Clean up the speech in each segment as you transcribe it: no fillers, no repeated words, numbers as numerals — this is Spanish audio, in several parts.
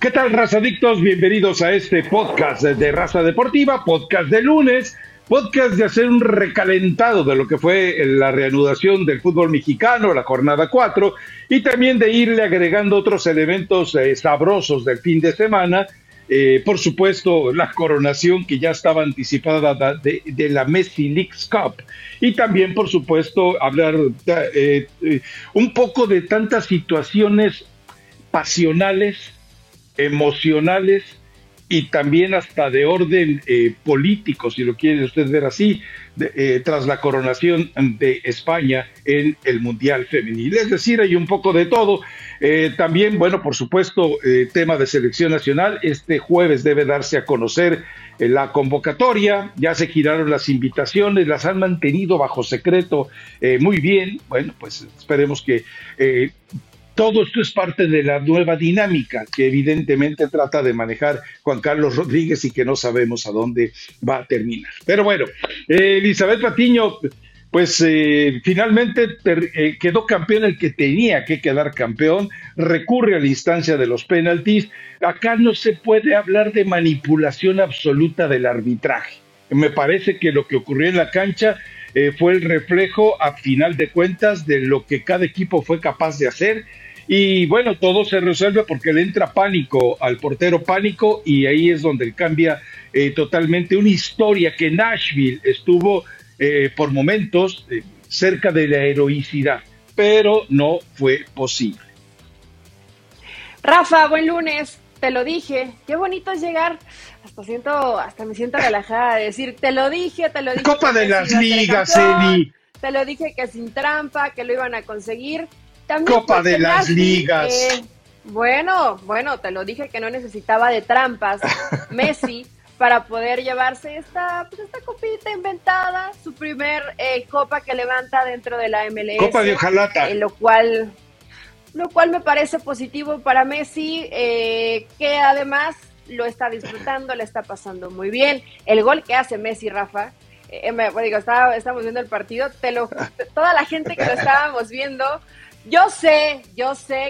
¿Qué tal, razadictos? Bienvenidos a este podcast de Raza Deportiva, podcast de lunes, podcast de hacer un recalentado de lo que fue la reanudación del fútbol mexicano, la jornada 4, y también de irle agregando otros elementos sabrosos del fin de semana. Por supuesto, la coronación que ya estaba anticipada de la Messi Leagues Cup. Y también, por supuesto, hablar un poco de tantas situaciones pasionales, emocionales y también hasta de orden político, si lo quiere usted ver así, tras la coronación de España en el Mundial Femenil. Es decir, hay un poco de todo. También, bueno, por supuesto, tema de selección nacional. Este jueves debe darse a conocer la convocatoria. Ya se giraron las invitaciones, las han mantenido bajo secreto muy bien. Bueno, pues esperemos que todo esto es parte de la nueva dinámica que evidentemente trata de manejar Juan Carlos Rodríguez y que no sabemos a dónde va a terminar. Pero bueno, Elizabeth Patiño, pues finalmente quedó campeón el que tenía que quedar campeón, recurre a la instancia de los penaltis. Acá no se puede hablar de manipulación absoluta del arbitraje. Me parece que lo que ocurrió en la cancha fue el reflejo, a final de cuentas, de lo que cada equipo fue capaz de hacer. Y bueno, todo se resuelve porque le entra pánico al portero Pánico, y ahí es donde cambia totalmente una historia que Nashville estuvo por momentos cerca de la heroicidad, pero no fue posible. Rafa, buen lunes, te lo dije, qué bonito es llegar. Hasta me siento relajada de decir, te lo dije. Copa de las Ligas, Eli. Te lo dije que sin trampa, que lo iban a conseguir. También Copa de las Ligas. Bueno, te lo dije que no necesitaba de trampas Messi para poder llevarse esta copita inventada, su primer copa que levanta dentro de la MLS. Copa de Ojalata. Lo cual me parece positivo para Messi, que además lo está disfrutando, le está pasando muy bien. El gol que hace Messi, Rafa, estamos viendo el partido, toda la gente que lo estábamos viendo, yo sé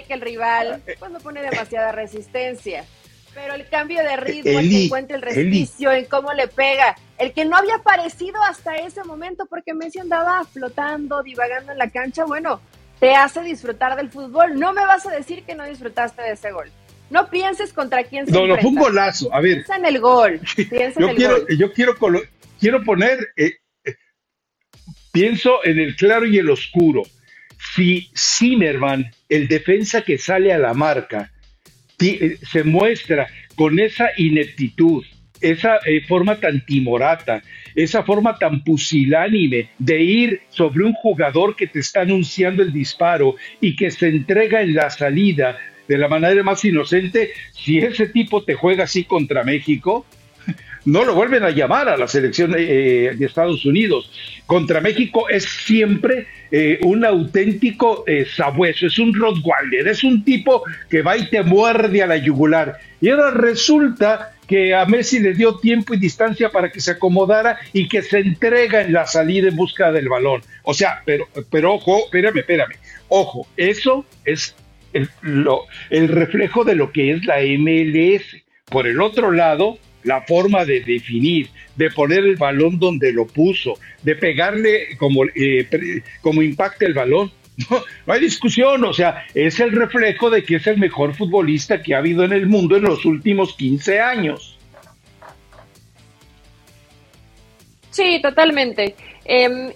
que el rival pues no pone demasiada resistencia, pero el cambio de ritmo, el que encuentra el resquicio en cómo le pega, el que no había aparecido hasta ese momento porque Messi andaba flotando, divagando en la cancha, bueno, te hace disfrutar del fútbol. No me vas a decir que no disfrutaste de ese gol. No pienses contra quién se enfrenta. No, fue un golazo. A ver. Piensa en el gol. Piensa en el gol. Yo quiero poner, pienso en el claro y el oscuro. Si Zimmerman, el defensa que sale a la marca, se muestra con esa ineptitud, esa forma tan timorata, esa forma tan pusilánime de ir sobre un jugador que te está anunciando el disparo y que se entrega en la salida de la manera más inocente, si ese tipo te juega así contra México, no lo vuelven a llamar a la selección de Estados Unidos. Contra México es siempre un auténtico sabueso, es un Rottweiler, es un tipo que va y te muerde a la yugular. Y ahora resulta que a Messi le dio tiempo y distancia para que se acomodara y que se entrega en la salida en busca del balón. O sea, pero ojo, espérame. Ojo, eso es el reflejo de lo que es la MLS. Por el otro lado, la forma de definir, de poner el balón donde lo puso, de pegarle como impacta el balón, no hay discusión. O sea, es el reflejo de que es el mejor futbolista que ha habido en el mundo en los últimos 15 años. Sí, totalmente.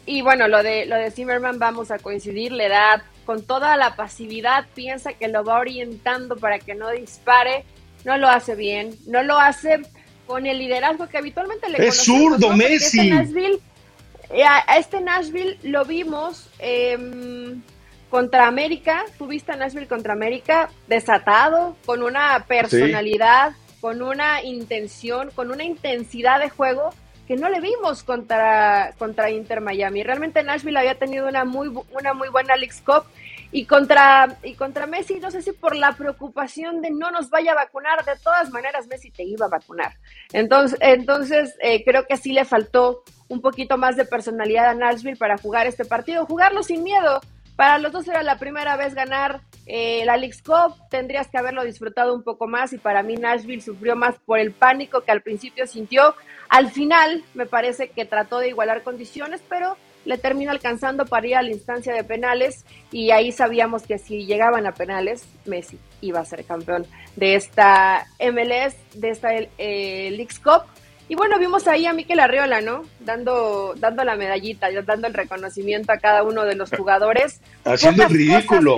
Y bueno, lo de Zimmerman vamos a coincidir, la edad, con toda la pasividad, piensa que lo va orientando para que no dispare, no lo hace bien, no lo hace con el liderazgo que habitualmente le conocemos. Es zurdo, ¿no? Messi. A este Nashville lo vimos contra América, tuviste a Nashville contra América desatado, con una personalidad, sí, con una intención, con una intensidad de juego que no le vimos contra Inter Miami. Realmente Nashville había tenido una muy buena Leagues Cup, y contra Messi, no sé si por la preocupación de no nos vaya a vacunar, de todas maneras Messi te iba a vacunar. Entonces, creo que sí le faltó un poquito más de personalidad a Nashville para jugar este partido, jugarlo sin miedo, Para los dos era la primera vez ganar la Leagues Cup, tendrías que haberlo disfrutado un poco más, y para mí Nashville sufrió más por el pánico que al principio sintió. Al final me parece que trató de igualar condiciones, pero le terminó alcanzando para ir a la instancia de penales, y ahí sabíamos que si llegaban a penales, Messi iba a ser campeón de esta MLS, de esta Leagues Cup. Y bueno, vimos ahí a Mikel Arriola, ¿no? Dando la medallita, dando el reconocimiento a cada uno de los jugadores. Haciendo pocas ridículo.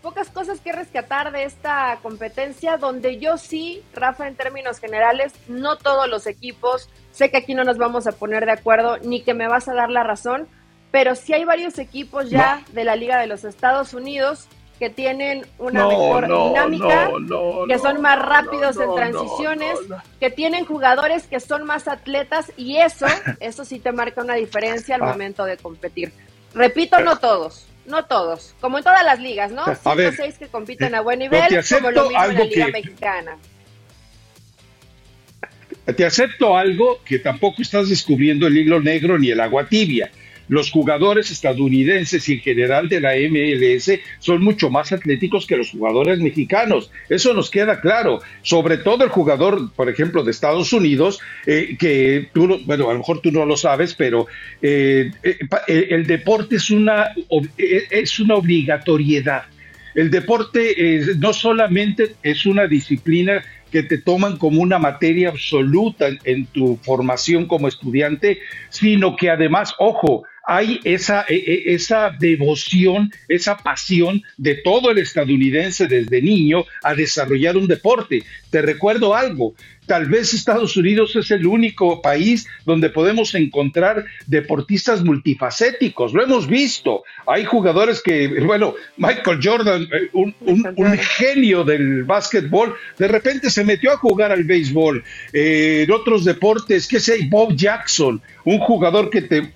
Pocas cosas que rescatar de esta competencia, donde yo sí, Rafa, en términos generales, no todos los equipos, sé que aquí no nos vamos a poner de acuerdo, ni que me vas a dar la razón, pero sí hay varios equipos ya de la Liga de los Estados Unidos que tienen una mejor dinámica, que son más rápidos en transiciones, que tienen jugadores que son más atletas, y eso sí te marca una diferencia al momento de competir. Repito, no todos, como en todas las ligas, ¿no? 5 o 6 que compiten a buen nivel, como lo mismo en la Liga Mexicana. Te acepto algo, que tampoco estás descubriendo el hilo negro ni el agua tibia. Los jugadores estadounidenses y en general de la MLS son mucho más atléticos que los jugadores mexicanos, eso nos queda claro, sobre todo el jugador, por ejemplo, de Estados Unidos, que tú, bueno, a lo mejor tú no lo sabes, pero el deporte es una obligatoriedad. El deporte no solamente es una disciplina que te toman como una materia absoluta en tu formación como estudiante, sino que además, ojo, hay esa devoción, esa pasión de todo el estadounidense desde niño a desarrollar un deporte. Te recuerdo algo, tal vez Estados Unidos es el único país donde podemos encontrar deportistas multifacéticos, lo hemos visto. Hay jugadores que, bueno, Michael Jordan, un genio del básquetbol, de repente se metió a jugar al béisbol, en otros deportes, qué sé, Bob Jackson, un jugador que te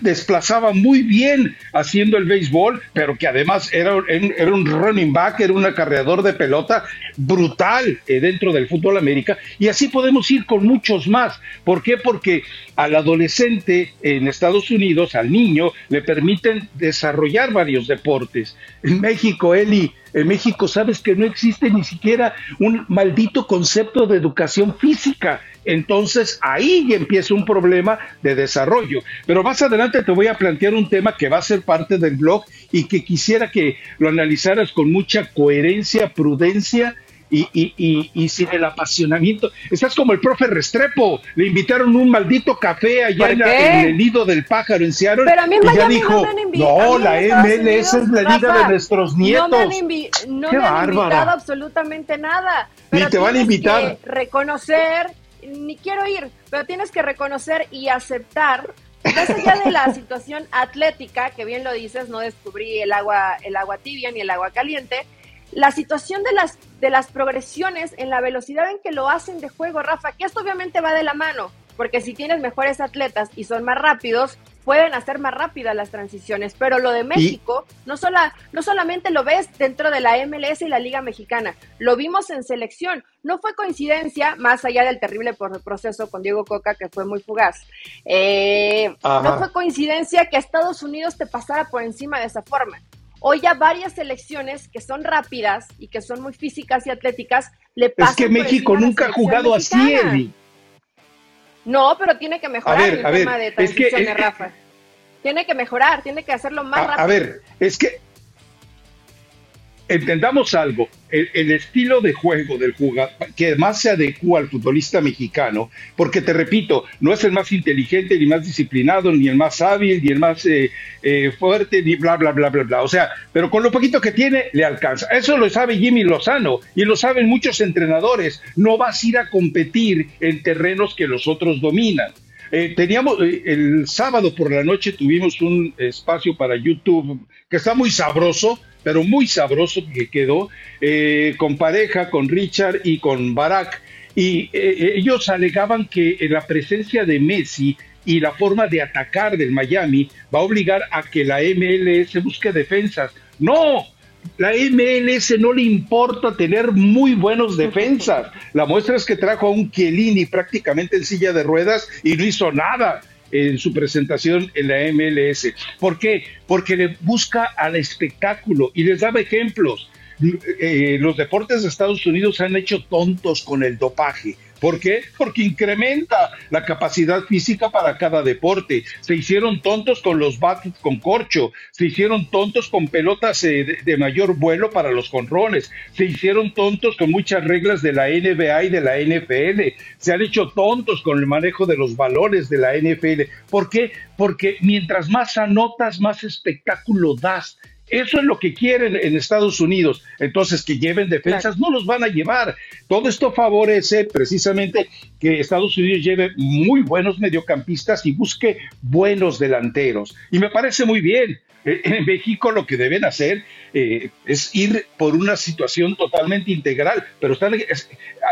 desplazaba muy bien haciendo el béisbol, pero que además era un running back, era un acarreador de pelota brutal dentro del fútbol americano, y así podemos ir con muchos más. ¿Por qué? Porque al adolescente en Estados Unidos, al niño, le permiten desarrollar varios deportes. En México, en México sabes que no existe ni siquiera un maldito concepto de educación física. Entonces ahí empieza un problema de desarrollo, pero más adelante te voy a plantear un tema que va a ser parte del blog y que quisiera que lo analizaras con mucha coherencia, prudencia y sin el apasionamiento. Estás como el profe Restrepo, le invitaron un maldito café allá en el nido del pájaro en Seattle, pero a mí en Miami ya dijo, no, la MLS es la liga de nuestros nietos. No me han invitado absolutamente nada. Pero ni te van a invitar. Reconocer, ni quiero ir, pero tienes que reconocer y aceptar, más allá de la situación atlética, que bien lo dices, no descubrí el agua tibia ni el agua caliente, la situación de las progresiones en la velocidad en que lo hacen de juego, Rafa, que esto obviamente va de la mano, porque si tienes mejores atletas y son más rápidos, pueden hacer más rápidas las transiciones, pero lo de México no solamente lo ves dentro de la MLS y la Liga Mexicana, lo vimos en selección, no fue coincidencia, más allá del terrible proceso con Diego Coca, que fue muy fugaz, no fue coincidencia que Estados Unidos te pasara por encima de esa forma. Hoy ya varias selecciones que son rápidas y que son muy físicas y atléticas le pasan. Es que México nunca ha jugado así, Eddie. No, pero tiene que mejorar el tema de transiciones, Rafa. Tiene que mejorar, tiene que hacerlo más rápido. A ver, es que entendamos algo. El estilo de juego del jugador que más se adecua al futbolista mexicano, porque te repito, no es el más inteligente, ni más disciplinado, ni el más hábil, ni el más fuerte, ni bla, bla, bla, bla, bla. O sea, pero con lo poquito que tiene, le alcanza. Eso lo sabe Jimmy Lozano y lo saben muchos entrenadores. No vas a ir a competir en terrenos que los otros dominan. El sábado por la noche tuvimos un espacio para YouTube que está muy sabroso, pero muy sabroso que quedó, con Pareja, con Richard y con Barak, y ellos alegaban que la presencia de Messi y la forma de atacar del Miami va a obligar a que la MLS busque defensas. ¡No! La MLS no le importa tener muy buenos defensas. La muestra es que trajo a un Chiellini prácticamente en silla de ruedas y no hizo nada. en su presentación en la MLS. ¿Por qué? Porque le busca al espectáculo y les daba ejemplos. Los deportes de Estados Unidos se han hecho tontos con el dopaje. ¿Por qué? Porque incrementa la capacidad física para cada deporte. Se hicieron tontos con los bats con corcho, se hicieron tontos con pelotas de mayor vuelo para los jonrones, se hicieron tontos con muchas reglas de la NBA y de la NFL, se han hecho tontos con el manejo de los valores de la NFL. ¿Por qué? Porque mientras más anotas, más espectáculo das. Eso es lo que quieren en Estados Unidos. Entonces, que lleven defensas, no los van a llevar. Todo esto favorece precisamente que Estados Unidos lleve muy buenos mediocampistas y busque buenos delanteros. Y me parece muy bien. En México lo que deben hacer es ir por una situación totalmente integral. Pero están,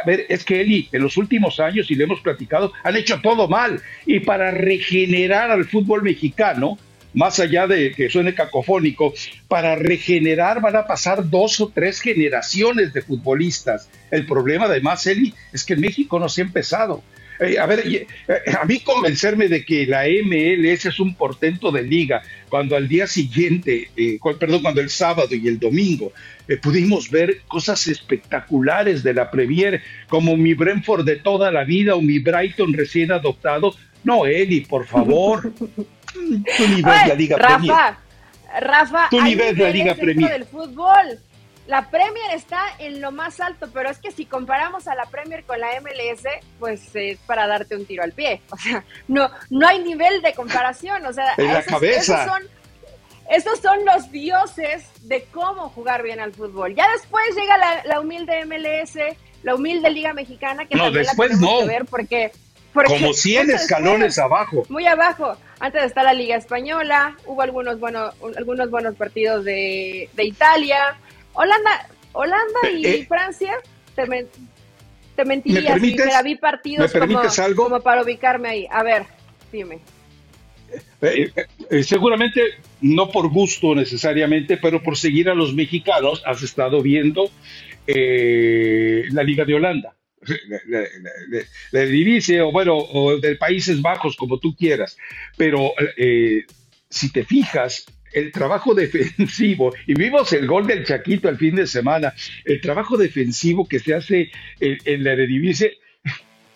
es que Eli, en los últimos años, y le hemos platicado, han hecho todo mal. Y para regenerar al fútbol mexicano, más allá de que suene cacofónico, para regenerar van a pasar 2 o 3 generaciones de futbolistas. El problema, además, Eli, es que en México no se ha empezado. A mí convencerme de que la MLS es un portento de liga, cuando al día siguiente, cuando el sábado y el domingo pudimos ver cosas espectaculares de la Premier, como mi Brentford de toda la vida o mi Brighton recién adoptado. No, Eli, por favor. Tu nivel de la Liga Premier. Rafa, tu nivel de la Liga Premier del fútbol. La Premier está en lo más alto, pero es que si comparamos a la Premier con la MLS, pues es para darte un tiro al pie. O sea, no hay nivel de comparación. O sea, en la cabeza. Esos son los dioses de cómo jugar bien al fútbol. Ya después llega la humilde MLS, la humilde Liga Mexicana, que también después la tenemos que ver porque como 100 escalones abajo. Muy abajo. Antes está la Liga Española, hubo algunos buenos partidos de Italia. Holanda y Francia, te mentiría. ¿Me permites? Si vi partidos como para ubicarme ahí. A ver, dime. Seguramente no por gusto necesariamente, pero por seguir a los mexicanos, has estado viendo la Liga de Holanda. La Eredivisie o de Países Bajos, como tú quieras, pero si te fijas, el trabajo defensivo, y vimos el gol del Chaquito el fin de semana, el trabajo defensivo que se hace en la Eredivisie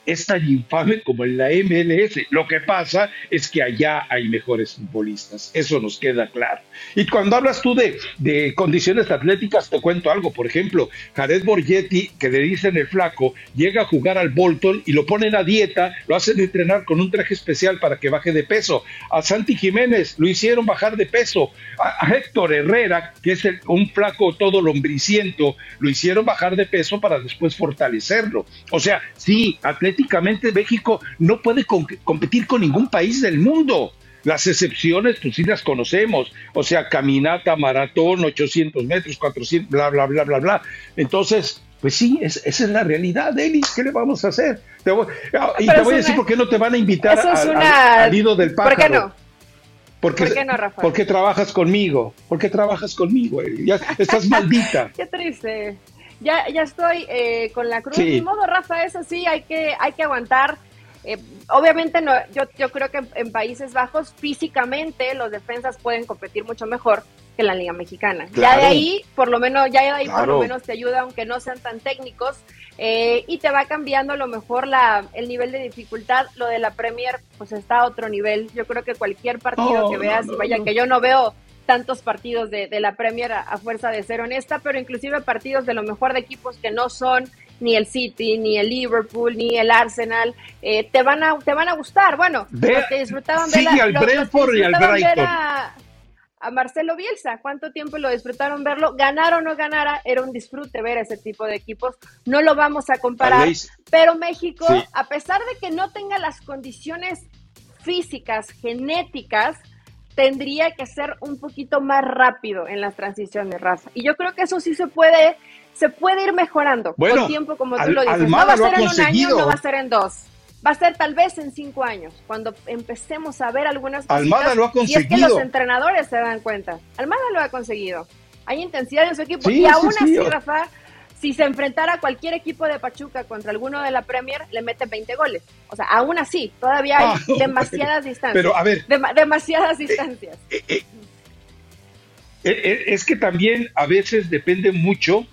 es tan infame como en la MLS. Lo que pasa es que allá hay mejores futbolistas, eso nos queda claro. Y cuando hablas tú de condiciones atléticas, te cuento algo. Por ejemplo, Jared Borgetti, que le dicen el flaco, llega a jugar al Bolton y lo ponen a dieta, lo hacen entrenar con un traje especial para que baje de peso. A Santi Jiménez lo hicieron bajar de peso. A Héctor Herrera, que es un flaco todo lombriciento, lo hicieron bajar de peso para después fortalecerlo. O sea, sí, Prácticamente México no puede competir con ningún país del mundo. Las excepciones, pues sí las conocemos. O sea, caminata, maratón, 800 metros, 400, bla, bla, bla, bla, bla. Entonces, pues sí, esa es la realidad, Eli. ¿Qué le vamos a hacer? Te voy a decir por qué no te van a invitar al nido del pájaro. ¿Por qué no? ¿Por qué no, Rafael? Porque trabajas conmigo. Porque trabajas conmigo, Eli. Ya estás maldita. Qué triste. Ya estoy con la cruz. Sí. De modo, Rafa, eso sí, hay que aguantar. Obviamente, no, yo creo que en Países Bajos, físicamente, los defensas pueden competir mucho mejor que en la Liga Mexicana. Claro. Ya de ahí por lo menos te ayuda, aunque no sean tan técnicos, y te va cambiando a lo mejor el nivel de dificultad. Lo de la Premier, pues está a otro nivel. Yo creo que cualquier partido que veas, que yo no veo tantos partidos de la Premier a fuerza de ser honesta, pero inclusive partidos de lo mejor de equipos que no son ni el City, ni el Liverpool, ni el Arsenal, te van a gustar. Bueno, los que disfrutaban ver a Marcelo Bielsa, cuánto tiempo lo disfrutaron verlo, ganar o no ganara, era un disfrute ver ese tipo de equipos. No lo vamos a comparar, pero México, sí, a pesar de que no tenga las condiciones físicas, genéticas, tendría que ser un poquito más rápido en las transiciones, Rafa. Y yo creo que eso sí se puede ir mejorando con tiempo, como tú lo dices. Almada no va a ser en un año, no va a ser en 2. Va a ser tal vez en 5 años, cuando empecemos a ver algunas cosas. Almada lo ha conseguido. Y es que los entrenadores se dan cuenta. Almada lo ha conseguido. Hay intensidad en su equipo. Sí, y aún así, Rafa, si se enfrentara a cualquier equipo de Pachuca contra alguno de la Premier, le mete 20 goles. O sea, aún así, todavía hay demasiadas distancias. Pero a ver, demasiadas distancias. Es que también a veces depende mucho,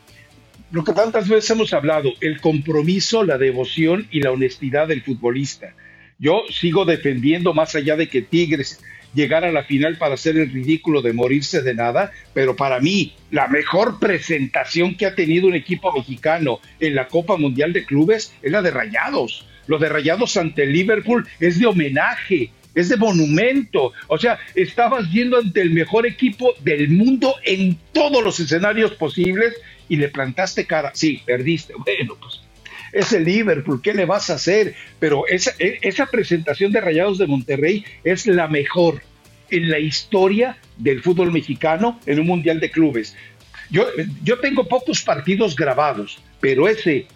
lo que tantas veces hemos hablado, el compromiso, la devoción y la honestidad del futbolista. Yo sigo defendiendo, más allá de que Tigres llegara a la final para hacer el ridículo de morirse de nada, pero para mí, la mejor presentación que ha tenido un equipo mexicano en la Copa Mundial de Clubes es la de Rayados. Lo de Rayados ante Liverpool es de homenaje, es de monumento. O sea, estabas yendo ante el mejor equipo del mundo en todos los escenarios posibles y le plantaste cara. Sí, perdiste. Bueno, pues es el Liverpool, ¿qué le vas a hacer? Pero esa presentación de Rayados de Monterrey es la mejor en la historia del fútbol mexicano en un Mundial de Clubes. Yo tengo pocos partidos grabados, pero ese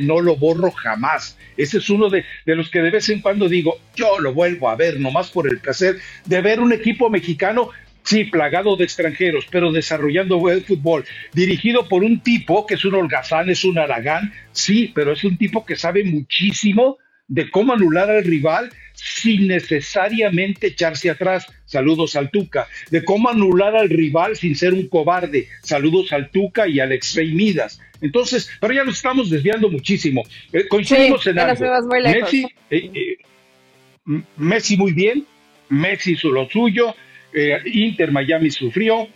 no lo borro jamás. Ese es uno de los que de vez en cuando digo, yo lo vuelvo a ver, nomás por el placer de ver un equipo mexicano, sí, plagado de extranjeros, pero desarrollando buen fútbol, dirigido por un tipo que es un holgazán, es un haragán, sí, pero es un tipo que sabe muchísimo de cómo anular al rival sin necesariamente echarse atrás, saludos al Tuca, de cómo anular al rival sin ser un cobarde, saludos al Tuca y al ex-Rey Midas. Entonces, pero ya nos estamos desviando muchísimo. Coincidimos en algo. Messi muy bien, Messi hizo lo suyo, Inter Miami sufrió,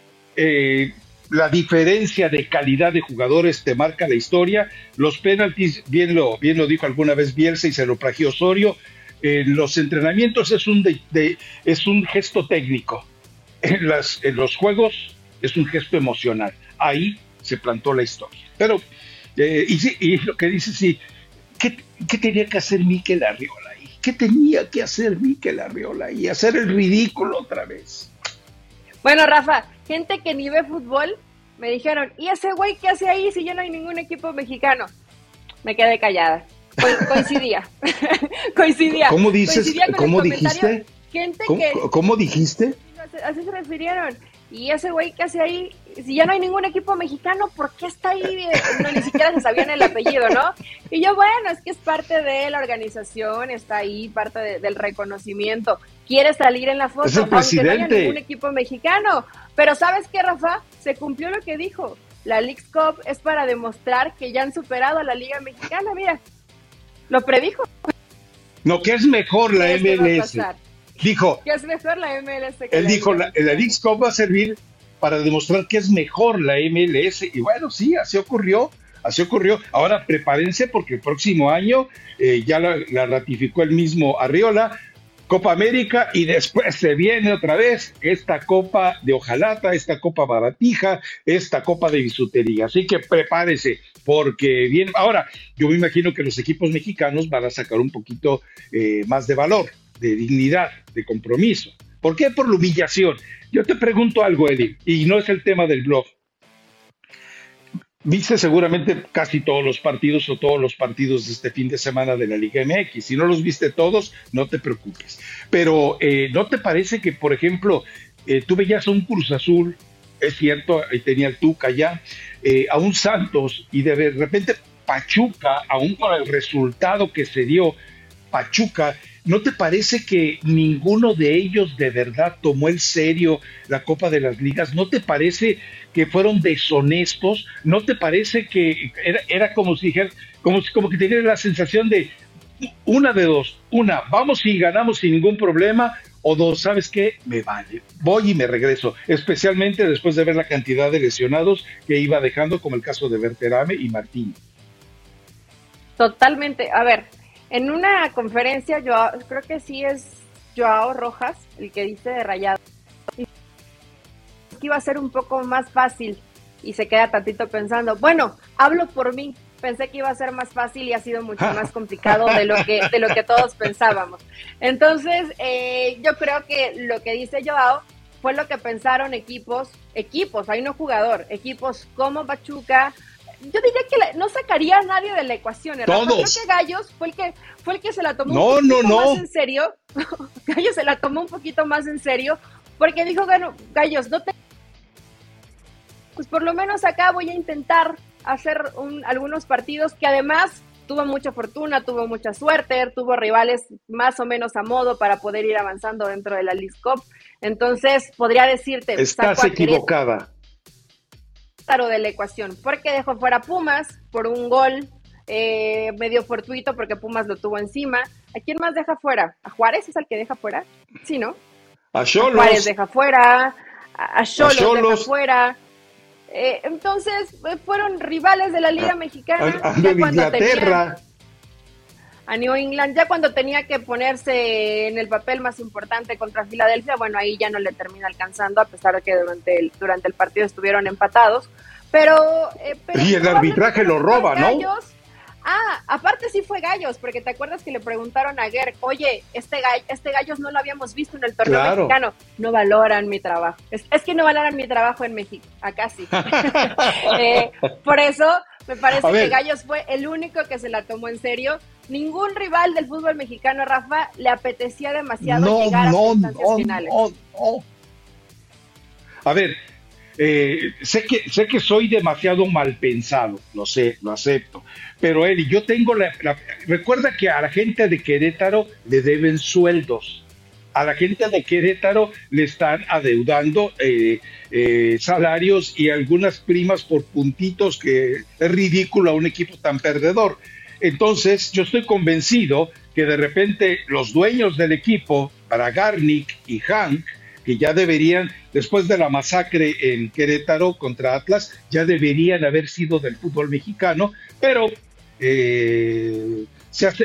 la diferencia de calidad de jugadores te marca la historia, los penaltis, bien lo dijo alguna vez Bielsa y se lo plagió Osorio, los entrenamientos es un gesto técnico, en los juegos es un gesto emocional, ahí se plantó la historia. Pero, y lo que dice, sí, ¿qué tenía que hacer Mikel Arriola? ¿Qué tenía que hacer Mikel Arriola y hacer el ridículo otra vez? Bueno, Rafa, gente que ni ve fútbol, me dijeron, ¿y ese güey qué hace ahí si ya no hay ningún equipo mexicano? Me quedé callada. Coincidía. Coincidía. ¿Cómo dices? Coincidía ¿Cómo dijiste? Gente ¿Cómo dijiste? Así se refirieron. ¿Y ese güey qué hace ahí? Si ya no hay ningún equipo mexicano, ¿por qué está ahí? No, ni siquiera se sabían el apellido, ¿no? Y yo, bueno, es que es parte de la organización, está ahí, parte del reconocimiento. Quiere salir en la foto, aunque no haya ningún equipo mexicano. Pero ¿sabes qué, Rafa? Se cumplió lo que dijo. La Leagues Cup es para demostrar que ya han superado a la Liga Mexicana, mira. Lo predijo. No, que es mejor la MLS. Dijo que es mejor la MLS. Él dijo, la Leagues Cup va a servir para demostrar que es mejor la MLS. Y bueno, sí, así ocurrió. Ahora prepárense porque el próximo año ya la ratificó el mismo Arriola, Copa América, y después se viene otra vez esta Copa de Ojalata, esta Copa Baratija, esta Copa de Bisutería. Así que prepárense, porque bien. Ahora, yo me imagino que los equipos mexicanos van a sacar un poquito más de valor, de dignidad, de compromiso. ¿Por qué? Por la humillación. Yo te pregunto algo, Eddie, y no es el tema del blog. Viste seguramente casi todos los partidos o todos los partidos de este fin de semana de la Liga MX. Si no los viste todos, no te preocupes. Pero, ¿no te parece que, por ejemplo, tú veías un Cruz Azul, es cierto, ahí tenía el Tuca ya, a un Santos, y de repente Pachuca, aún con el resultado que se dio, Pachuca, ¿no te parece que ninguno de ellos de verdad tomó en serio la Copa de las Ligas? ¿No te parece que fueron deshonestos? ¿No te parece que era como si dijeran, como que tenían la sensación de una de dos, una, vamos y ganamos sin ningún problema, o dos, ¿sabes qué? Me vale, voy y me regreso, especialmente después de ver la cantidad de lesionados que iba dejando, como el caso de Berterame y Martín. Totalmente, a ver. En una conferencia, yo creo que sí es Joao Rojas, el que dice de Rayados, que iba a ser un poco más fácil, y se queda tantito pensando, bueno, hablo por mí, pensé que iba a ser más fácil y ha sido mucho más complicado de lo que todos pensábamos. Entonces, yo creo que lo que dice Joao fue lo que pensaron equipos, ahí no jugador, equipos como Pachuca. Yo diría que no sacaría a nadie de la ecuación, ¿verdad? Todos. Creo que Gallos fue el que se la tomó un poquito más en serio. Gallos se la tomó un poquito más en serio porque dijo, bueno, Gallos, no te... Pues por lo menos acá voy a intentar hacer algunos partidos que además tuvo mucha fortuna, tuvo mucha suerte, tuvo rivales más o menos a modo para poder ir avanzando dentro de la Leagues Cup. Entonces, podría decirte... Estás equivocada. Querétaro de la ecuación, porque dejó fuera Pumas por un gol medio fortuito, porque Pumas lo tuvo encima. ¿A quién más deja fuera? ¿A Juárez es el que deja fuera? Sí, ¿no? A Xolos. Juárez deja fuera, a Xolos deja fuera... entonces fueron rivales de la Liga Mexicana, ya cuando Inglaterra tenía, a New England, ya cuando tenía que ponerse en el papel más importante contra Filadelfia, bueno, ahí ya no le termina alcanzando, a pesar de que durante el partido estuvieron empatados, pero y el arbitraje lo roba, ¿no? Aparte sí fue Gallos, porque te acuerdas que le preguntaron a Guerrero, oye, este Gallos no lo habíamos visto en el torneo mexicano. No valoran mi trabajo. Es que no valoran mi trabajo en México, acá sí. Por eso me parece que Gallos fue el único que se la tomó en serio. Ningún rival del fútbol mexicano, Rafa, le apetecía demasiado llegar a las instancias finales. A ver, sé que soy demasiado mal pensado, lo sé, lo acepto, pero Eli, yo tengo recuerda que a la gente de Querétaro le deben sueldos, a la gente de Querétaro le están adeudando salarios y algunas primas por puntitos, que es ridículo a un equipo tan perdedor. Entonces yo estoy convencido que de repente los dueños del equipo, Bragarnik y Hank, que ya deberían, después de la masacre en Querétaro contra Atlas, ya deberían haber sido del fútbol mexicano, pero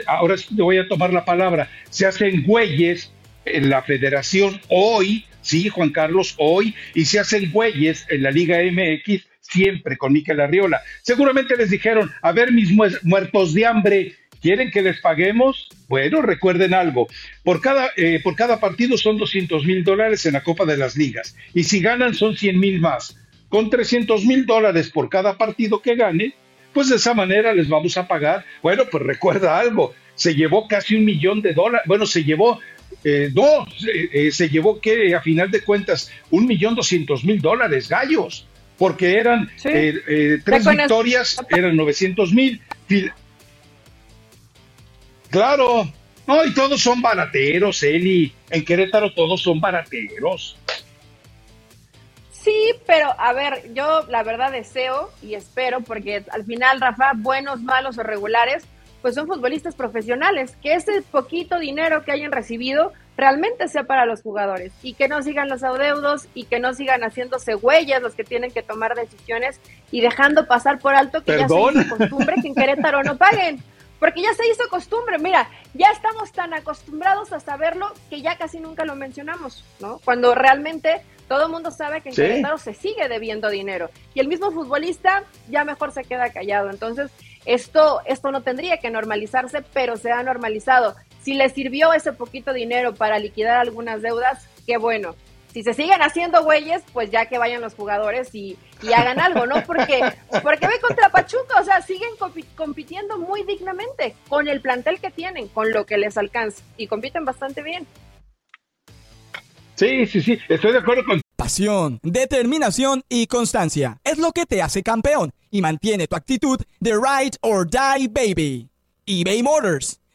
ahora sí te voy a tomar la palabra, se hacen güeyes en la federación hoy, sí, Juan Carlos, hoy, y se hacen güeyes en la Liga MX siempre con Mikel Arriola. Seguramente les dijeron, a ver mis muertos de hambre, ¿quieren que les paguemos? Bueno, recuerden algo. Por cada partido son $200,000 en la Copa de las Ligas. Y si ganan son $100,000 más. Con $300,000 por cada partido que gane, pues de esa manera les vamos a pagar. Bueno, pues recuerda algo. Se llevó casi $1,000,000. Bueno, se llevó... se llevó que a final de cuentas $1,200,000, Gallos. Porque eran 3 victorias, eran $900,000. Claro, no, y todos son barateros, Eli. En Querétaro todos son barateros. Sí, pero a ver, yo la verdad deseo y espero, porque al final, Rafa, buenos, malos o regulares, pues son futbolistas profesionales, que ese poquito dinero que hayan recibido realmente sea para los jugadores, y que no sigan los adeudos, y que no sigan haciéndose güeyes los que tienen que tomar decisiones y dejando pasar por alto que ya se hizo costumbre que en Querétaro no paguen. Porque ya se hizo costumbre, mira, ya estamos tan acostumbrados a saberlo que ya casi nunca lo mencionamos, ¿no? Cuando realmente todo el mundo sabe que en Querétaro se sigue debiendo dinero, y el mismo futbolista ya mejor se queda callado. Entonces, esto no tendría que normalizarse, pero se ha normalizado. Si les sirvió ese poquito dinero para liquidar algunas deudas, qué bueno. Si se siguen haciendo güeyes, pues ya que vayan los jugadores y hagan algo, ¿no? Porque ve contra Pachuca, o sea, siguen compitiendo muy dignamente con el plantel que tienen, con lo que les alcanza, y compiten bastante bien. Sí, estoy de acuerdo con... Pasión, determinación y constancia es lo que te hace campeón y mantiene tu actitud de ride or die, baby. eBay Motors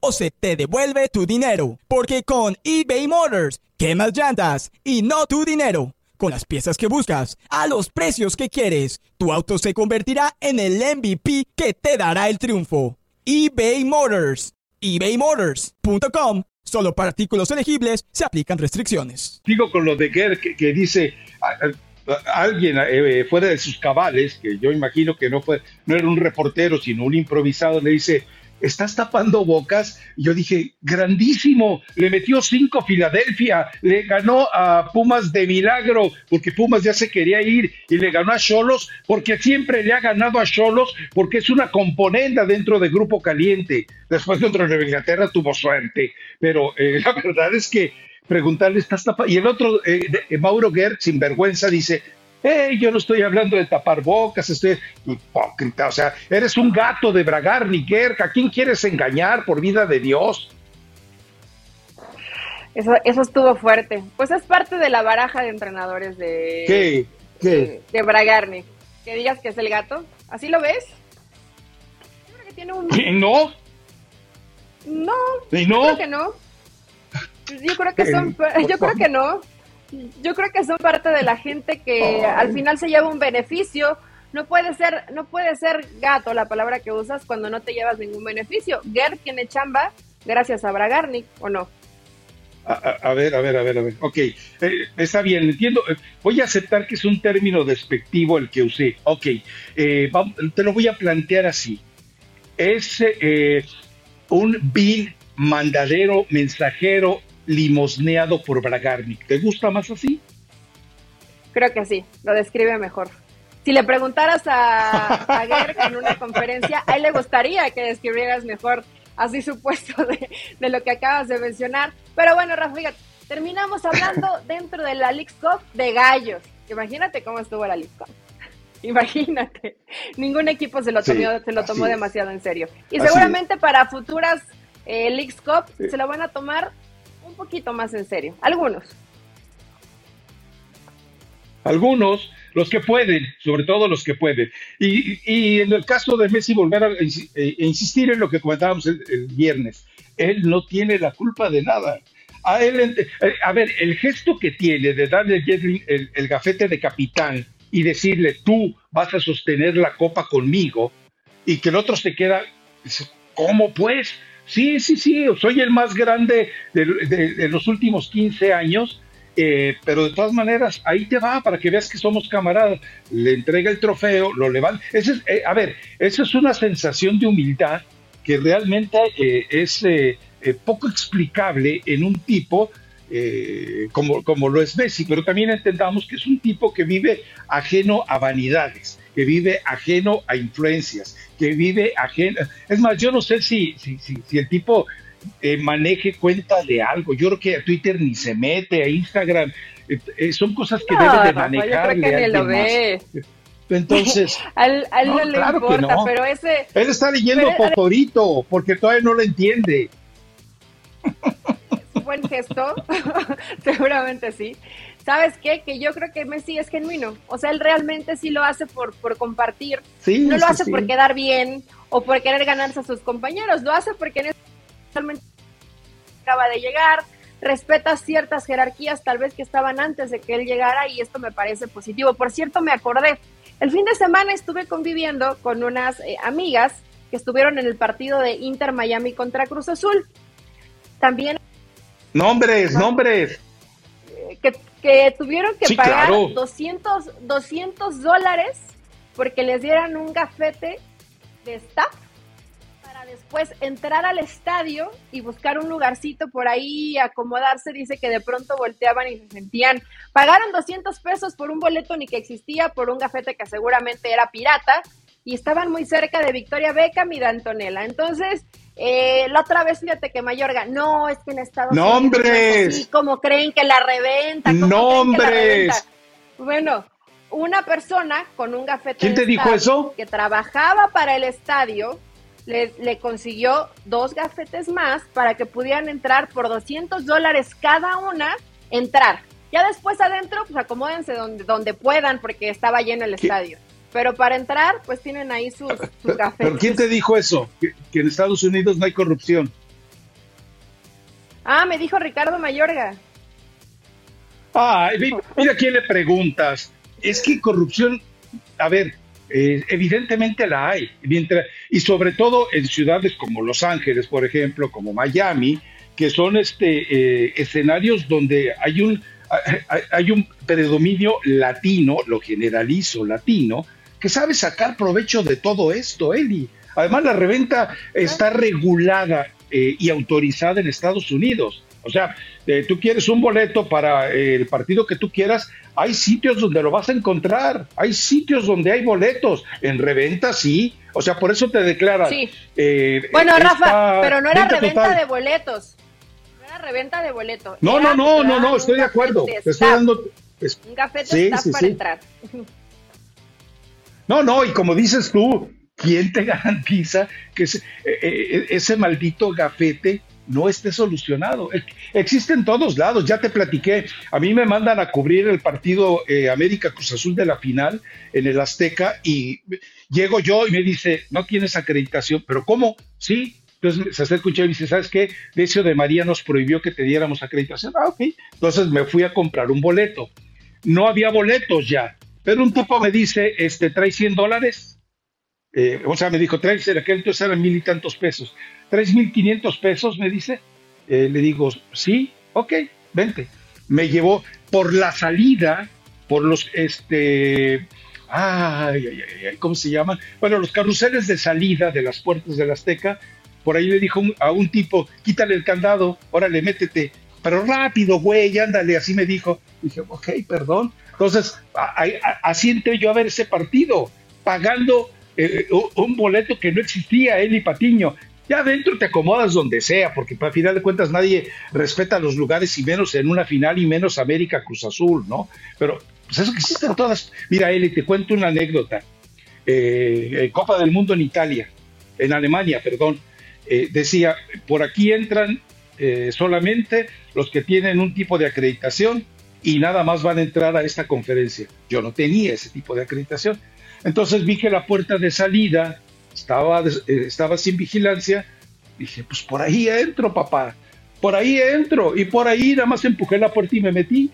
o se te devuelve tu dinero. Porque con eBay Motors, quemas llantas y no tu dinero. Con las piezas que buscas, a los precios que quieres, tu auto se convertirá en el MVP que te dará el triunfo. eBay Motors. eBayMotors.com. Solo para artículos elegibles se aplican restricciones. Digo con lo de Ger, que dice... alguien fuera de sus cabales, que yo imagino que no era un reportero, sino un improvisado, le dice... estás tapando bocas. Yo dije, grandísimo, le metió 5 Filadelfia, le ganó a Pumas de milagro, porque Pumas ya se quería ir, y le ganó a Xolos, porque siempre le ha ganado a Xolos, porque es una componenda dentro de Grupo Caliente. Después contra Nueva Inglaterra tuvo suerte, pero la verdad es que preguntarle, ¿estás tapando? Y el otro, Mauro Gertz, sinvergüenza, dice... yo no estoy hablando de tapar bocas, estoy hipócrita, o sea, eres un gato de Bragarnik, ¿a quién quieres engañar, por vida de Dios? Eso estuvo fuerte. Pues es parte de la baraja de entrenadores de, de Bragarnik. Que digas que es el gato, ¿así lo ves? Yo creo que tiene un... ¿No? No, ¿y no? Yo creo que no. Yo creo que son parte de la gente que al final se lleva un beneficio. No puede ser gato la palabra que usas cuando no te llevas ningún beneficio. Gert tiene chamba gracias a Bragarnik, ¿o no? A ver. Ok, está bien, entiendo. Voy a aceptar que es un término despectivo el que usé. Ok, te lo voy a plantear así. Es un vil mandadero, mensajero, limosneado por Bragarnik. ¿Te gusta más así? Creo que sí, lo describe mejor. Si le preguntaras a Gerg en una conferencia, a él le gustaría que describieras mejor así su puesto de lo que acabas de mencionar. Pero bueno, Rafa, fíjate, terminamos hablando dentro de la Leagues Cup de Gallos. Imagínate cómo estuvo la Leagues Cup. Imagínate. Ningún equipo se lo tomó demasiado en serio. Y así seguramente es. Para futuras Leagues Cup se lo van a tomar un poquito más en serio, algunos, los que pueden, sobre todo los que pueden, y en el caso de Messi, volver a insistir en lo que comentábamos el viernes, él no tiene la culpa de nada. A él, a ver, el gesto que tiene de darle el gafete de capitán y decirle, tú vas a sostener la copa conmigo, y que el otro se queda, ¿cómo pues? Sí, soy el más grande de los últimos 15 años, pero de todas maneras, ahí te va, para que veas que somos camaradas. Le entrega el trofeo, lo levanta. Esa es una sensación de humildad que realmente es poco explicable en un tipo como lo es Messi, pero también entendamos que es un tipo que vive ajeno a vanidades, que vive ajeno a influencias, que vive ajeno... Es más, yo no sé si el tipo maneje cuenta de algo. Yo creo que a Twitter ni se mete, a Instagram. Son cosas que debe de manejar. Yo creo que ni lo ve. Entonces... a él no le claro importa, no. Pero ese... Él está leyendo Poporito, porque todavía no lo entiende. Es buen gesto, seguramente sí. ¿Sabes qué? Que yo creo que Messi es genuino. O sea, él realmente sí lo hace por compartir. Sí, no lo hace por quedar bien o por querer ganarse a sus compañeros. Lo hace porque en ese momento acaba de llegar, respeta ciertas jerarquías tal vez que estaban antes de que él llegara, y esto me parece positivo. Por cierto, me acordé. El fin de semana estuve conviviendo con unas amigas que estuvieron en el partido de Inter Miami contra Cruz Azul. También... Nombres. Que tuvieron que pagar claro. $200 porque les dieran un gafete de staff para después entrar al estadio y buscar un lugarcito por ahí y acomodarse. Dice que de pronto volteaban y se sentían. Pagaron $200 por un boleto ni que existía, por un gafete que seguramente era pirata, y estaban muy cerca de Victoria Beckham y de Antonella. Entonces... la otra vez, fíjate que Mayorga, no, es que en Estados Unidos, sí, como creen que la reventa, Bueno, una persona con un gafete ¿quién te dijo eso? Que trabajaba para el estadio, le consiguió 2 gafetes más para que pudieran entrar por $200 cada una, entrar. Ya después adentro, pues acomódense donde puedan, porque estaba lleno el estadio. Pero para entrar, pues tienen ahí sus cafés. ¿Pero quién te dijo eso? Que en Estados Unidos no hay corrupción. Ah, me dijo Ricardo Mayorga. Mira quién le preguntas. Es que corrupción, a ver, evidentemente la hay. Y sobre todo en ciudades como Los Ángeles, por ejemplo, como Miami, que son escenarios donde hay un predominio latino, lo generalizo, que sabe sacar provecho de todo esto, Eli. Además, la reventa está regulada y autorizada en Estados Unidos. O sea, tú quieres un boleto para el partido que tú quieras, hay sitios donde lo vas a encontrar, hay sitios donde hay boletos, en reventa sí, o sea, por eso te declaran. Sí. Bueno, Rafa, pero no era reventa total de boletos, no era reventa de boletos. No, estoy de acuerdo, te estoy dando... un café te está para entrar. No, y como dices tú, ¿quién te garantiza que ese maldito gafete no esté solucionado? Existe en todos lados, ya te platiqué. A mí me mandan a cubrir el partido América Cruz Azul de la final en el Azteca y llego yo y me dice, no tienes acreditación. ¿Pero cómo? Sí. Entonces se acerca un chavo y me dice, ¿sabes qué? Decio de María nos prohibió que te diéramos acreditación. Ah, ok. Entonces me fui a comprar un boleto. No había boletos ya, pero un tipo me dice, ¿traes $100? O sea, me dijo, traes, en aquel entonces eran 1,000 y tantos pesos. $3,500, me dice. Le digo, sí, ok, vente. Me llevó por la salida, por los, ¿cómo se llaman? Bueno, los carruseles de salida de las puertas del Azteca. Por ahí le dijo a un tipo, quítale el candado, órale, métete. Pero rápido, güey, ándale, así me dijo. Dije, ok, perdón. Entonces, así entré yo a ver ese partido, pagando un boleto que no existía, Eli Patiño. Ya adentro te acomodas donde sea, porque al final de cuentas nadie respeta los lugares, y menos en una final, y menos América Cruz Azul, ¿no? Pero pues eso que existen todas. Mira, Eli, te cuento una anécdota. Copa del Mundo en Italia, en Alemania, perdón. Decía, por aquí entran solamente los que tienen un tipo de acreditación y nada más van a entrar a esta conferencia. Yo no tenía ese tipo de acreditación. Entonces vi que la puerta de salida estaba sin vigilancia. Dije, pues por ahí entro, papá, por ahí entro. Y por ahí nada más empujé la puerta y me metí.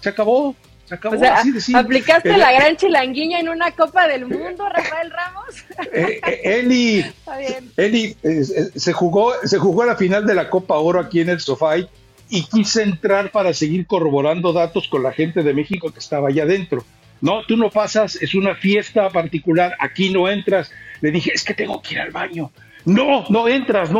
Se acabó. O sea, así de simple. ¿Aplicaste la gran chilanguilla en una Copa del Mundo, Rafael Ramos? Eli, está bien. Eli, se jugó la final de la Copa Oro aquí en el sofá y quise entrar para seguir corroborando datos con la gente de México que estaba allá adentro. No, tú no pasas, es una fiesta particular, aquí no entras. Le dije, es que tengo que ir al baño. No entras.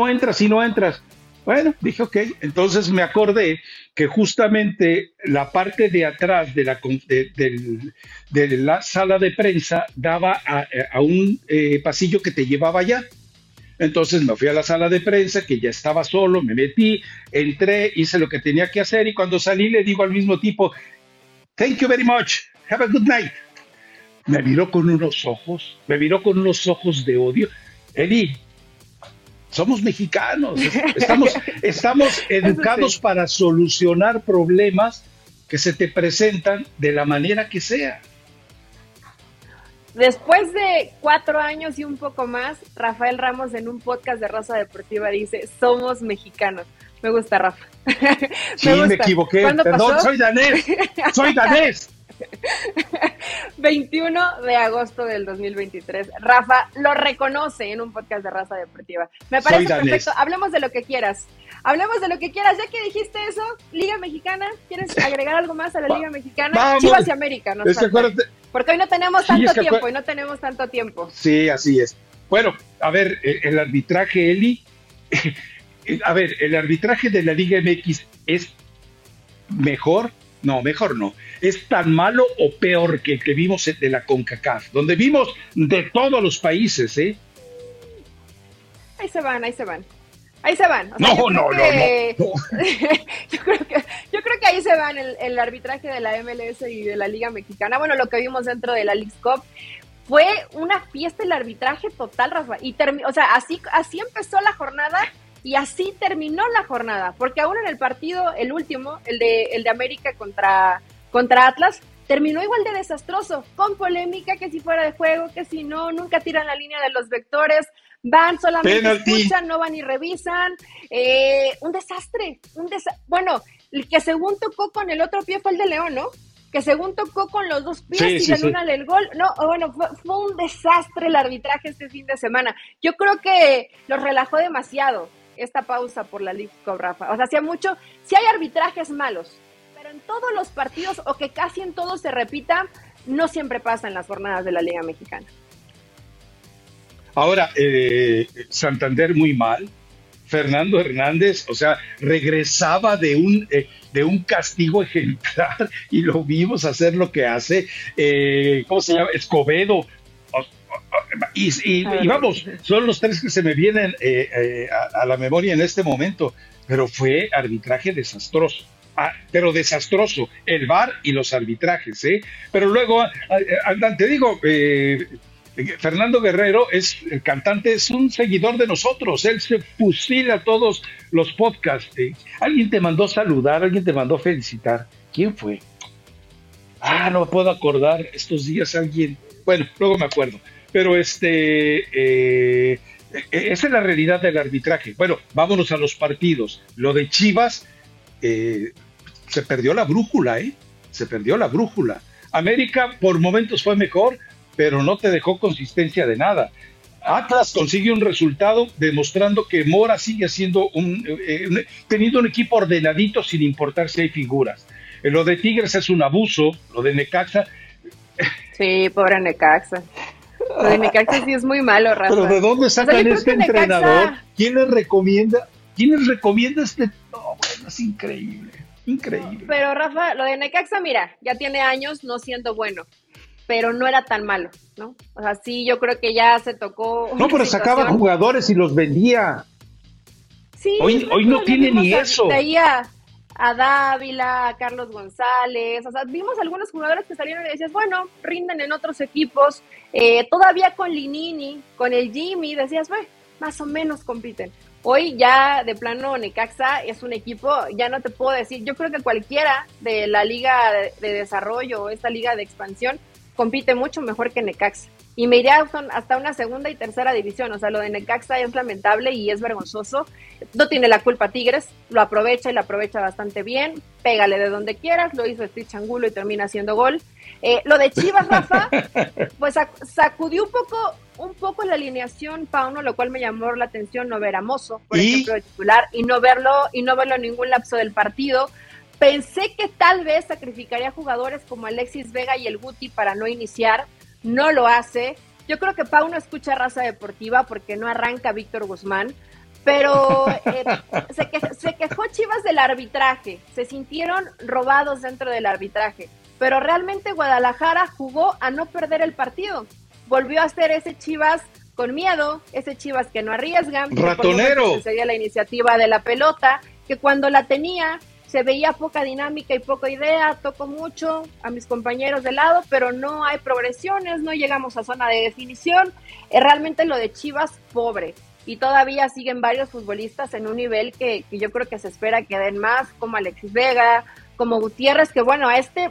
Bueno, dije, ok. Entonces me acordé que justamente la parte de atrás de la sala de prensa daba a un pasillo que te llevaba allá. Entonces me fui a la sala de prensa, que ya estaba solo, me metí, entré, hice lo que tenía que hacer, y cuando salí le digo al mismo tipo, thank you very much. Have a good night. Me miró con unos ojos de odio. Eli, somos mexicanos, estamos educados para solucionar problemas que se te presentan de la manera que sea. Después de 4 años y un poco más, Rafael Ramos en un podcast de Raza Deportiva dice, somos mexicanos. Me gusta, Rafa. Sí, me equivoqué. Perdón, pasó? Soy danés. 21 de agosto del 2023. Rafa lo reconoce en un podcast de Raza Deportiva. Me parece perfecto. Hablemos de lo que quieras. Ya que dijiste eso, Liga Mexicana, ¿quieres agregar algo más a la Liga Mexicana? Vamos. Chivas y América, ¿no? Porque hoy no tenemos tanto tiempo. Sí, así es. Bueno, a ver, el arbitraje, Eli. A ver, el arbitraje de la Liga MX es mejor. No, mejor no. Es tan malo o peor que el que vimos de la CONCACAF, donde vimos de todos los países, ¿eh? Ahí se van. O sea, no. Yo creo que ahí se van el arbitraje de la MLS y de la Liga Mexicana. Bueno, lo que vimos dentro de la Leagues Cup fue una fiesta, el arbitraje total, Rafa. Y así empezó la jornada. Y así terminó la jornada, porque aún en el partido, el último, el de América contra Atlas, terminó igual de desastroso, con polémica, que si fuera de juego, que si no, nunca tiran la línea de los vectores, van, solamente escuchan, no van y revisan, un desastre, bueno, el que según tocó con el otro pie fue el de León, ¿no? Que según tocó con los dos pies y la luna del gol. No, bueno, fue un desastre el arbitraje este fin de semana. Yo creo que los relajó demasiado esta pausa por la League Cup, Rafa. O sea, si hay arbitrajes malos, pero en todos los partidos, o que casi en todos se repita, no siempre pasa en las jornadas de la Liga Mexicana. Ahora, Santander muy mal. Fernando Hernández, o sea, regresaba de un castigo ejemplar y lo vimos hacer lo que hace, ¿cómo se llama? Escobedo. Y vamos, son los tres que se me vienen a la memoria en este momento, pero fue arbitraje desastroso. Ah, pero desastroso, el VAR y los arbitrajes, ¿eh? Pero luego, te digo, Fernando Guerrero, es el cantante, es un seguidor de nosotros, él se fusila todos los podcasts. Alguien te mandó saludar, alguien te mandó felicitar. ¿Quién fue? Ah, no puedo acordar, estos días alguien, bueno, luego me acuerdo, pero esa es la realidad del arbitraje. Bueno, vámonos a los partidos. Lo de Chivas, se perdió la brújula, se perdió la brújula. América por momentos fue mejor, pero no te dejó consistencia de nada. Atlas consigue un resultado demostrando que Mora sigue siendo teniendo un equipo ordenadito sin importar si hay figuras. Lo de Tigres es un abuso, lo de Necaxa. Sí, pobre Necaxa. Lo de Necaxa sí es muy malo, Rafa. Pero ¿de dónde sacan este entrenador? Necaxa... ¿Quién les recomienda este? No, bueno, es increíble, increíble. Pero Rafa, lo de Necaxa, mira, ya tiene años no siendo bueno, pero no era tan malo, ¿no? O sea, sí, yo creo que ya se tocó. No, pero sacaba jugadores y los vendía. Sí. Hoy no tiene ni eso. Traía a Dávila, a Carlos González, o sea, vimos algunos jugadores que salieron y decías, bueno, rinden en otros equipos, todavía con Linini, con el Jimmy, decías, bueno, más o menos compiten. Hoy ya de plano Necaxa es un equipo, ya no te puedo decir, yo creo que cualquiera de la liga de desarrollo o esta liga de expansión compite mucho mejor que Necaxa, y me iría hasta una segunda y tercera división. O sea, lo de Necaxa es lamentable y es vergonzoso, no tiene la culpa Tigres, lo aprovecha y lo aprovecha bastante bien, pégale de donde quieras, lo hizo Stitch Angulo y termina haciendo gol. Lo de Chivas, Rafa, pues sacudió un poco la alineación Pauno, lo cual me llamó la atención no ver a Mozo, por ejemplo, de titular, y no verlo en ningún lapso del partido. Pensé que tal vez sacrificaría jugadores como Alexis Vega y el Guti para no iniciar, no lo hace. Yo creo que Pau no escucha Raza Deportiva porque no arranca Víctor Guzmán, pero se quejó Chivas del arbitraje, se sintieron robados dentro del arbitraje, pero realmente Guadalajara jugó a no perder el partido, volvió a ser ese Chivas con miedo, ese Chivas que no arriesga, ratonero, que sería la iniciativa de la pelota, que cuando la tenía... Se veía poca dinámica y poca idea, toco mucho a mis compañeros de lado, pero no hay progresiones, no llegamos a zona de definición. Realmente lo de Chivas, pobre. Y todavía siguen varios futbolistas en un nivel que yo creo que se espera que den más, como Alexis Vega, como Gutiérrez, que bueno, a este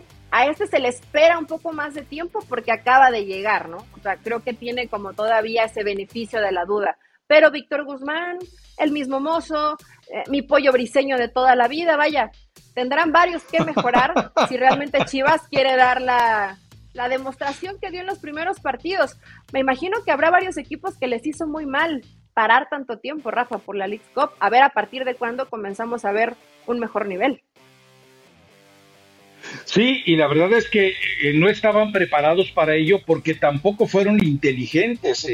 se le espera un poco más de tiempo porque acaba de llegar, ¿no? O sea, creo que tiene como todavía ese beneficio de la duda. Pero Víctor Guzmán, el mismo Mozo, mi pollo briseño de toda la vida, vaya, tendrán varios que mejorar si realmente Chivas quiere dar la demostración que dio en los primeros partidos. Me imagino que habrá varios equipos que les hizo muy mal parar tanto tiempo, Rafa, por la Leagues Cup. A ver a partir de cuándo comenzamos a ver un mejor nivel. Sí, y la verdad es que no estaban preparados para ello porque tampoco fueron inteligentes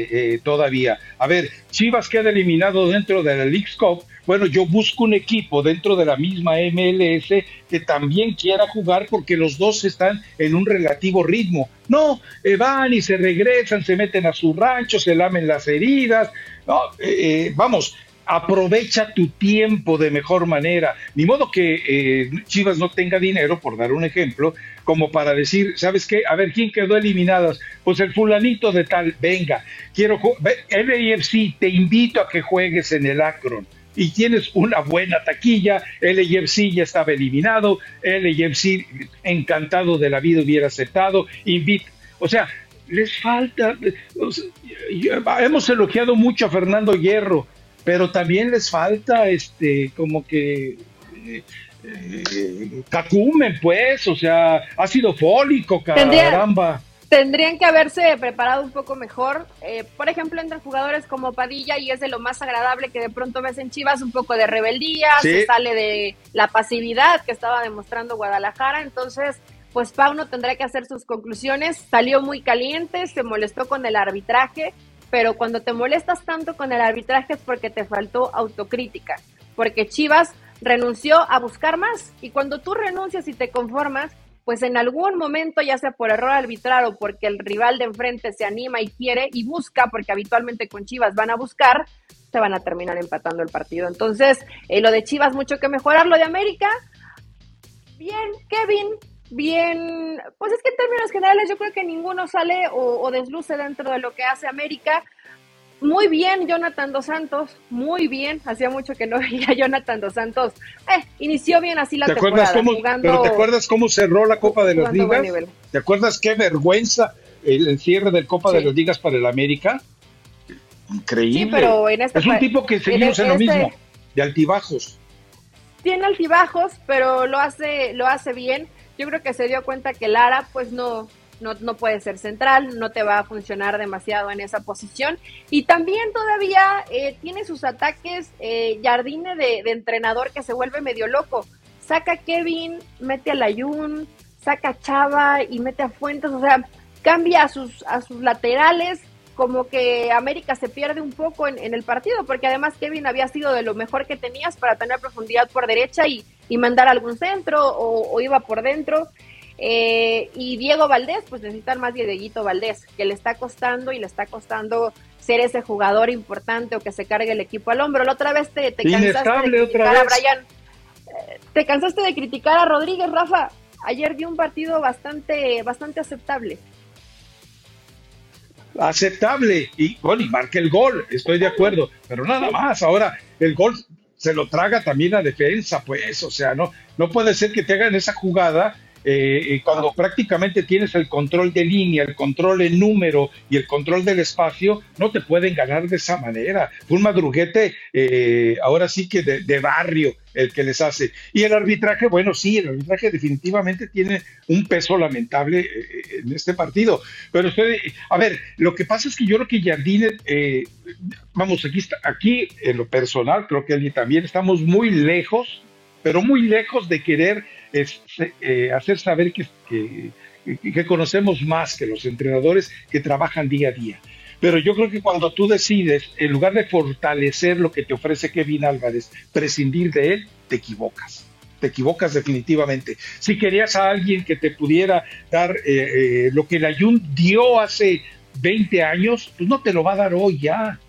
todavía. A ver, Chivas queda eliminado dentro de la Leagues Cup. Bueno, yo busco un equipo dentro de la misma MLS que también quiera jugar porque los dos están en un relativo ritmo. No, van y se regresan, se meten a su rancho, se lamen las heridas. No, vamos, aprovecha tu tiempo de mejor manera. Ni modo que Chivas no tenga dinero, por dar un ejemplo, como para decir, ¿sabes qué? A ver, ¿quién quedó eliminadas? Pues el fulanito de tal, venga, quiero LAFC, te invito a que juegues en el Akron. Y tienes una buena taquilla, LAFC ya estaba eliminado, LAFC encantado de la vida hubiera aceptado, invita. O sea, les falta... Hemos elogiado mucho a Fernando Hierro, pero también les falta como que cacumen, pues, o sea, ácido fólico, caramba. Tendrían que haberse preparado un poco mejor. Por ejemplo, entran jugadores como Padilla y es de lo más agradable que de pronto ves en Chivas, un poco de rebeldía, sí. Se sale de la pasividad que estaba demostrando Guadalajara, entonces... Pues Pauno tendrá que hacer sus conclusiones, salió muy caliente, se molestó con el arbitraje, pero cuando te molestas tanto con el arbitraje es porque te faltó autocrítica, porque Chivas renunció a buscar más, y cuando tú renuncias y te conformas, pues en algún momento, ya sea por error arbitral o porque el rival de enfrente se anima y quiere y busca, porque habitualmente con Chivas van a buscar, se van a terminar empatando el partido. Entonces, lo de Chivas mucho que mejorar, lo de América, bien, Kevin, bien, pues es que en términos generales yo creo que ninguno sale o desluce dentro de lo que hace América. Muy bien, Jonathan Dos Santos, muy bien, hacía mucho que no veía a Jonathan Dos Santos, inició bien así la temporada. ¿Te acuerdas cómo cerró la Copa de las Ligas? ¿Te acuerdas qué vergüenza el cierre del Copa de las Ligas para el América? Increíble. Sí, pero en este es un tipo que seguimos en lo mismo, de altibajos. Tiene altibajos, pero lo hace bien. Yo creo que se dio cuenta que Lara pues no puede ser central, no te va a funcionar demasiado en esa posición, y también todavía tiene sus ataques Jardine de entrenador que se vuelve medio loco, saca a Kevin, mete a Layún, saca a Chava y mete a Fuentes, o sea, cambia a sus laterales, como que América se pierde un poco en el partido, porque además Kevin había sido de lo mejor que tenías para tener profundidad por derecha y mandar algún centro o iba por dentro. Y Diego Valdés, pues necesitan más Dieguito Valdés, que le está costando ser ese jugador importante o que se cargue el equipo al hombro. La otra vez te cansaste de criticar a Brian, te cansaste de criticar a Rodríguez, Rafa. Ayer dio un partido bastante aceptable. Aceptable, y bueno, y marca el gol, estoy de acuerdo, pero nada más. Ahora el gol se lo traga también la defensa, pues, o sea, no puede ser que te hagan esa jugada cuando prácticamente tienes el control de línea, el control en número y el control del espacio. No te pueden ganar de esa manera. Fue un madruguete, ahora sí que de barrio el que les hace. Y el arbitraje, bueno, sí, el arbitraje definitivamente tiene un peso lamentable en este partido. Pero usted, a ver, lo que pasa es que yo creo que Jardine, vamos, aquí en lo personal, creo que allí también estamos muy lejos, pero muy lejos de querer hacer saber que conocemos más que los entrenadores que trabajan día a día. Pero yo creo que cuando tú decides, en lugar de fortalecer lo que te ofrece Kevin Álvarez, prescindir de él, te equivocas definitivamente. Si querías a alguien que te pudiera dar lo que el Ayun dio hace 20 años, pues no te lo va a dar hoy ya.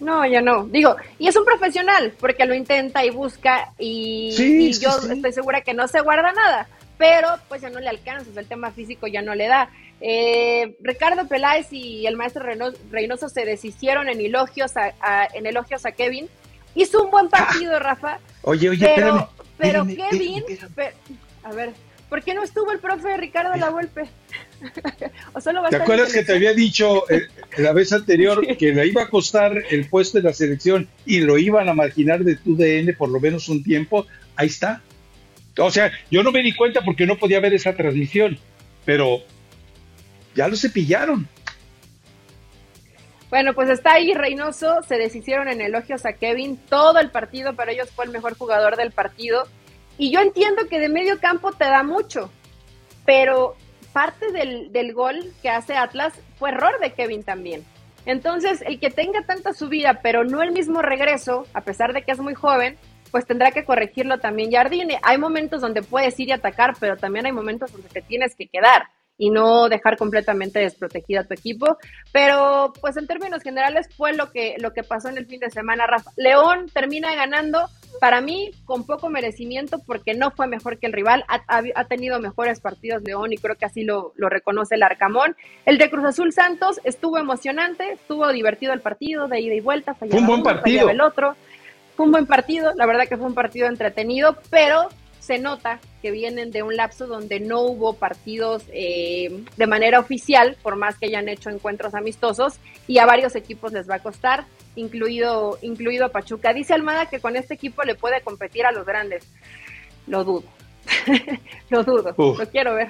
No, ya no. Digo, y es un profesional, porque lo intenta y busca, y yo estoy segura que no se guarda nada, pero pues ya no le alcanza, o sea, el tema físico ya no le da. Ricardo Peláez y el maestro Reynoso se deshicieron en elogios a Kevin. Hizo un buen partido, Rafa. Oye, espérame, Kevin... a ver, ¿por qué no estuvo el profe Ricardo Lavolpe? ¿Te acuerdas que te había dicho la vez anterior que le iba a costar el puesto de la selección y lo iban a marginar de tu DN por lo menos un tiempo? Ahí está. O sea, yo no me di cuenta porque no podía ver esa transmisión, pero ya lo cepillaron. Bueno, pues está ahí Reynoso, se deshicieron en elogios a Kevin todo el partido, para ellos fue el mejor jugador del partido, y yo entiendo que de medio campo te da mucho, pero parte del gol que hace Atlas fue error de Kevin también. Entonces, el que tenga tanta subida, pero no el mismo regreso, a pesar de que es muy joven, pues tendrá que corregirlo también Jardine. Hay momentos donde puedes ir y atacar, pero también hay momentos donde te tienes que quedar y no dejar completamente desprotegida a tu equipo. Pero, pues en términos generales, fue lo que pasó en el fin de semana, Rafa. León termina ganando, para mí, con poco merecimiento, porque no fue mejor que el rival. Ha tenido mejores partidos León, y creo que así lo reconoce el Arcamón. El de Cruz Azul Santos estuvo emocionante, estuvo divertido el partido, de ida y vuelta, fallaba un buen partido, fallaba el otro. Fue un buen partido, la verdad que fue un partido entretenido, pero se nota que vienen de un lapso donde no hubo partidos de manera oficial, por más que hayan hecho encuentros amistosos, y a varios equipos les va a costar, incluido Pachuca. Dice Almada que con este equipo le puede competir a los grandes. Lo dudo, lo dudo, lo quiero ver.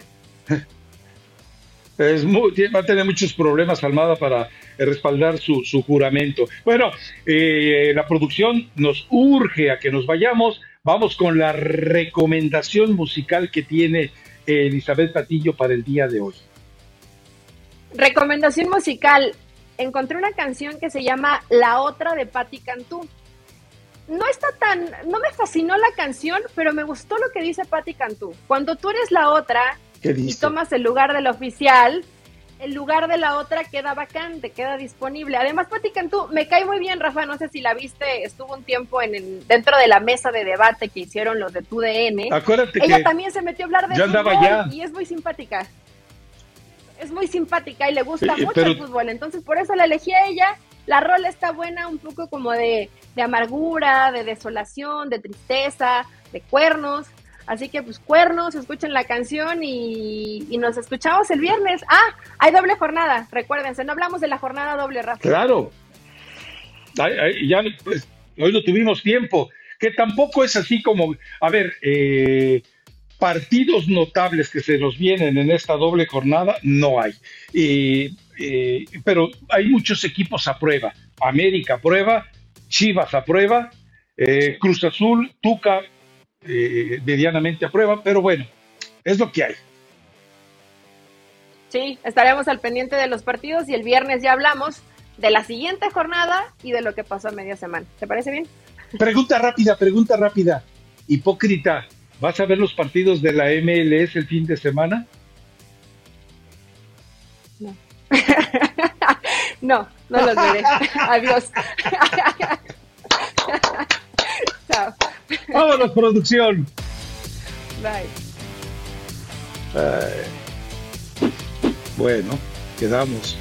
Va a tener muchos problemas Almada para respaldar su juramento. Bueno, la producción nos urge a que nos vayamos. Vamos con la recomendación musical que tiene Elizabeth Patiño para el día de hoy. Recomendación musical. encontré una canción que se llama La Otra de Patti Cantú. No me fascinó la canción, pero me gustó lo que dice Patti Cantú. Cuando tú eres la otra y tomas el lugar del oficial, el lugar de la otra queda vacante, queda disponible. Además, Patti Cantú, me cae muy bien, Rafa, no sé si la viste, estuvo un tiempo dentro de la mesa de debate que hicieron los de TUDN. Acuérdate ella que también se metió a hablar de fútbol y es muy simpática. Es muy simpática y le gusta mucho el fútbol, entonces por eso la elegí a ella. La rola está buena, un poco como de amargura, de desolación, de tristeza, de cuernos. Así que, pues, cuernos, escuchen la canción y nos escuchamos el viernes. Ah, hay doble jornada, recuérdense, no hablamos de la jornada doble, Rafa. Claro, ya pues, hoy no tuvimos tiempo, que tampoco es así como, a ver, partidos notables que se nos vienen en esta doble jornada, no hay. Pero hay muchos equipos a prueba, América a prueba, Chivas a prueba, Cruz Azul, Tuca, medianamente a prueba, pero bueno, es lo que hay. Sí, estaremos al pendiente de los partidos y el viernes ya hablamos de la siguiente jornada y de lo que pasó a media semana. ¿Te parece bien? Pregunta rápida. Hipócrita, ¿vas a ver los partidos de la MLS el fin de semana? No. No los veré. Adiós. Chao. ¡Vámonos, producción! Bye. Bueno, quedamos.